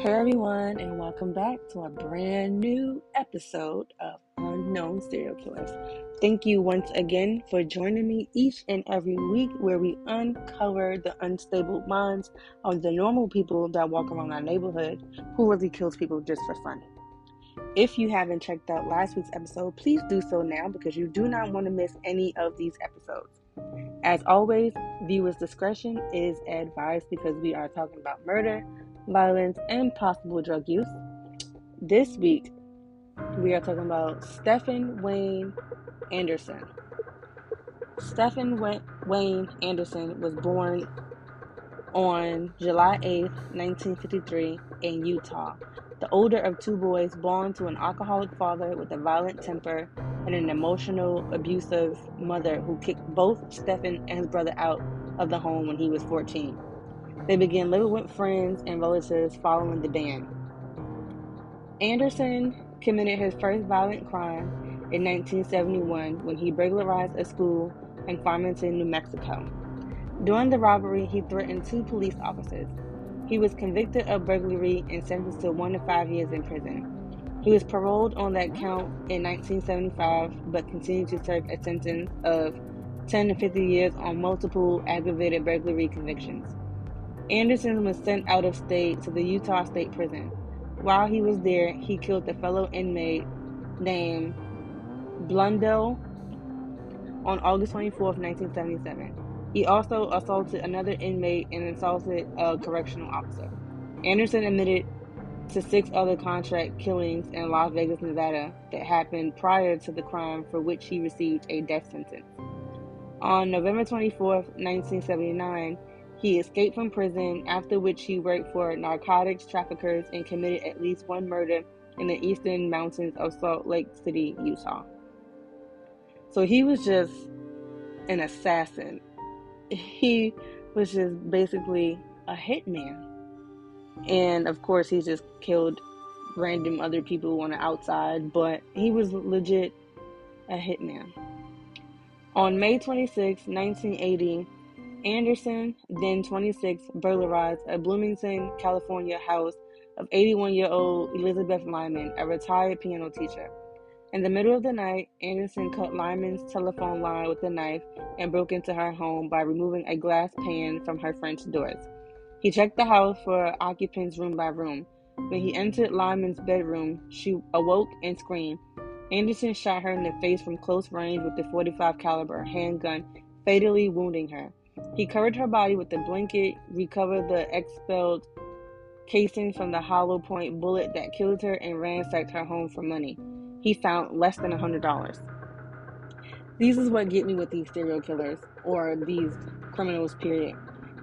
Hey everyone, and welcome back to a brand new episode of Unknown Serial Killers. Thank you once again for joining me each and every week where we uncover the unstable minds of the normal people that walk around our neighborhood who really kills people just for fun. If you haven't checked out last week's episode, please do so now because you do not want to miss any of these episodes. As always, viewers' discretion is advised because we are talking about murder, violence, and possible drug use. This week, we are talking about Stephen Wayne Anderson. Stephen Wayne Anderson was born on July 8, 1953 in Utah, the older of two boys born to an alcoholic father with a violent temper and an emotional, abusive mother who kicked both Stephen and his brother out of the home when he was 14. They began living with friends and relatives following the ban. Anderson committed his first violent crime in 1971 when he burglarized a school in Farmington, New Mexico. During the robbery, he threatened two police officers. He was convicted of burglary and sentenced to 1 to 5 years in prison. He was paroled on that count in 1975, but continued to serve a sentence of 10 to 50 years on multiple aggravated burglary convictions. Anderson was sent out of state to the Utah State Prison. While he was there, he killed a fellow inmate named Blundell on August 24, 1977. He also assaulted another inmate and assaulted a correctional officer. Anderson admitted to 6 other contract killings in Las Vegas, Nevada that happened prior to the crime for which he received a death sentence. On November 24, 1979, he escaped from prison, after which he worked for narcotics traffickers and committed at least one murder in the eastern mountains of Salt Lake City, Utah. So he was just an assassin. He was just basically a hitman. And of course, he just killed random other people on the outside, but he was legit a hitman. On May 26, 1980, Anderson, then 26, burglarized a Bloomington, California house of 81-year-old Elizabeth Lyman, a retired piano teacher. In the middle of the night, Anderson cut Lyman's telephone line with a knife and broke into her home by removing a glass pane from her French doors. He checked the house for occupants room by room. When he entered Lyman's bedroom, she awoke and screamed. Anderson shot her in the face from close range with the .45 caliber handgun, fatally wounding her. He covered her body with a blanket, recovered the expelled casing from the hollow point bullet that killed her, and ransacked her home for money. He found less than $100. This is what get me with these serial killers, or these criminals, period.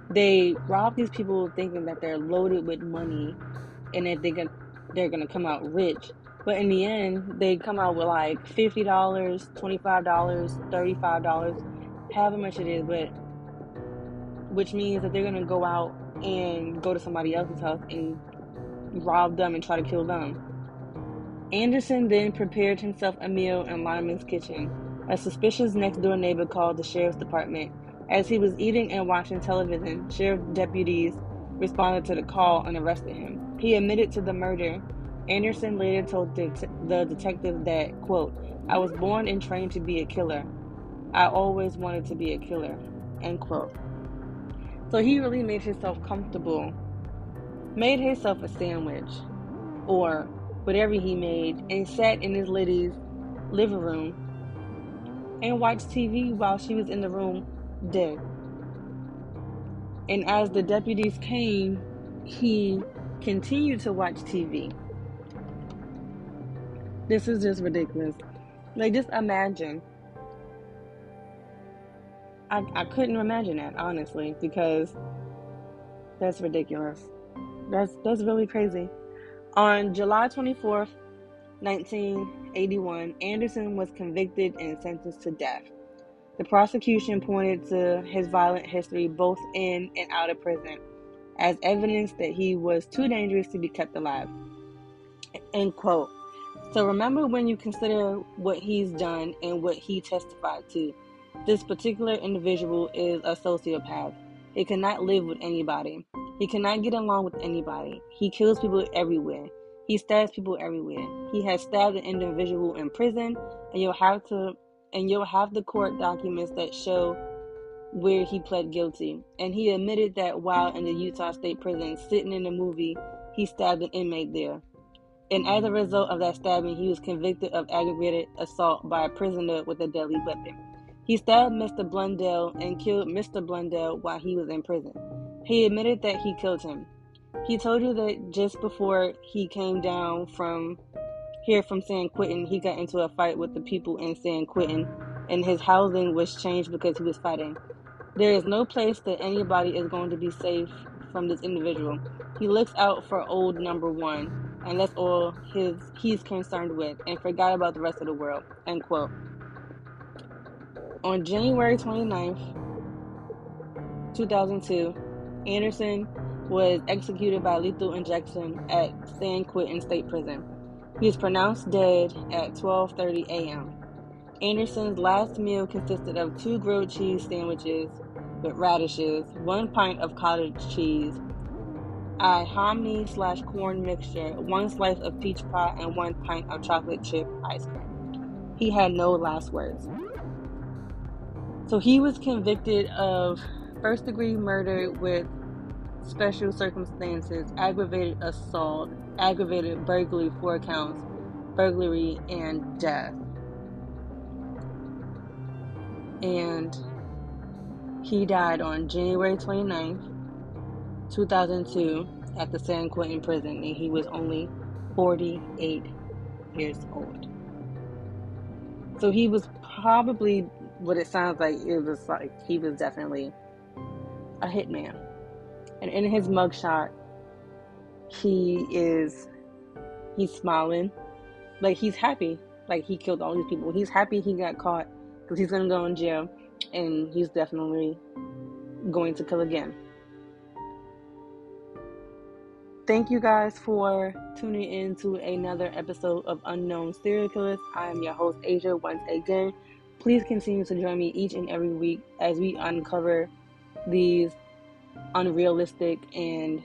They rob these people thinking that they're loaded with money and that they're going to come out rich. But in the end, they come out with like $50, $25, $35, however much it is, but which means that they're going to go out and go to somebody else's house and rob them and try to kill them. Anderson then prepared himself a meal in Lyman's kitchen. A suspicious next-door neighbor called the sheriff's department. As he was eating and watching television, sheriff deputies responded to the call and arrested him. He admitted to the murder. Anderson later told the detective that, quote, "I was born and trained to be a killer. I always wanted to be a killer," end quote. So he really made himself comfortable, made himself a sandwich or whatever he made, and sat in his lady's living room and watched TV while she was in the room dead. And as the deputies came, he continued to watch TV. This is just ridiculous. Like, just imagine. I couldn't imagine that, honestly, because that's ridiculous. That's really crazy. On July 24th, 1981, Anderson was convicted and sentenced to death. The prosecution pointed to his violent history both in and out of prison as evidence that he was too dangerous to be kept alive, end quote. So remember, when you consider what he's done and what he testified to, this particular individual is a sociopath. It cannot live with anybody. He cannot get along with anybody. He kills people everywhere. He stabs people everywhere. He has stabbed an individual in prison, and you'll have the court documents that show where he pled guilty. And he admitted that while in the Utah State Prison, sitting in a movie, he stabbed an inmate there. And as a result of that stabbing, he was convicted of aggravated assault by a prisoner with a deadly weapon. He stabbed Mr. Blundell and killed Mr. Blundell while he was in prison. He admitted that he killed him. He told you that just before he came down from San Quentin, he got into a fight with the people in San Quentin, and his housing was changed because he was fighting. There is no place that anybody is going to be safe from this individual. He looks out for old number one, and that's all he's concerned with, and forgot about the rest of the world, end quote. On January 29th, 2002, Anderson was executed by lethal injection at San Quentin State Prison. He was pronounced dead at 12:30 a.m. Anderson's last meal consisted of 2 grilled cheese sandwiches with radishes, 1 pint of cottage cheese, a hominy/corn mixture, 1 slice of peach pie, and 1 pint of chocolate chip ice cream. He had no last words. So he was convicted of first-degree murder with special circumstances, aggravated assault, aggravated burglary, 4 counts, burglary, and death. And he died on January 29th, 2002 at the San Quentin prison, and he was only 48 years old. So he was probably what it sounds like. It was like he was definitely a hitman. And in his mugshot, he's smiling, like he's happy, like he killed all these people. He's happy he got caught because he's gonna go in jail, and he's definitely going to kill again. Thank you guys for tuning in to another episode of Unknown Serial Killers. I am your host, Asia, once again. Please continue to join me each and every week as we uncover these unrealistic and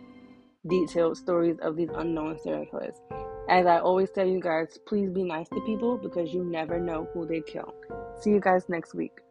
detailed stories of these unknown serial killers. As I always tell you guys, please be nice to people because you never know who they kill. See you guys next week.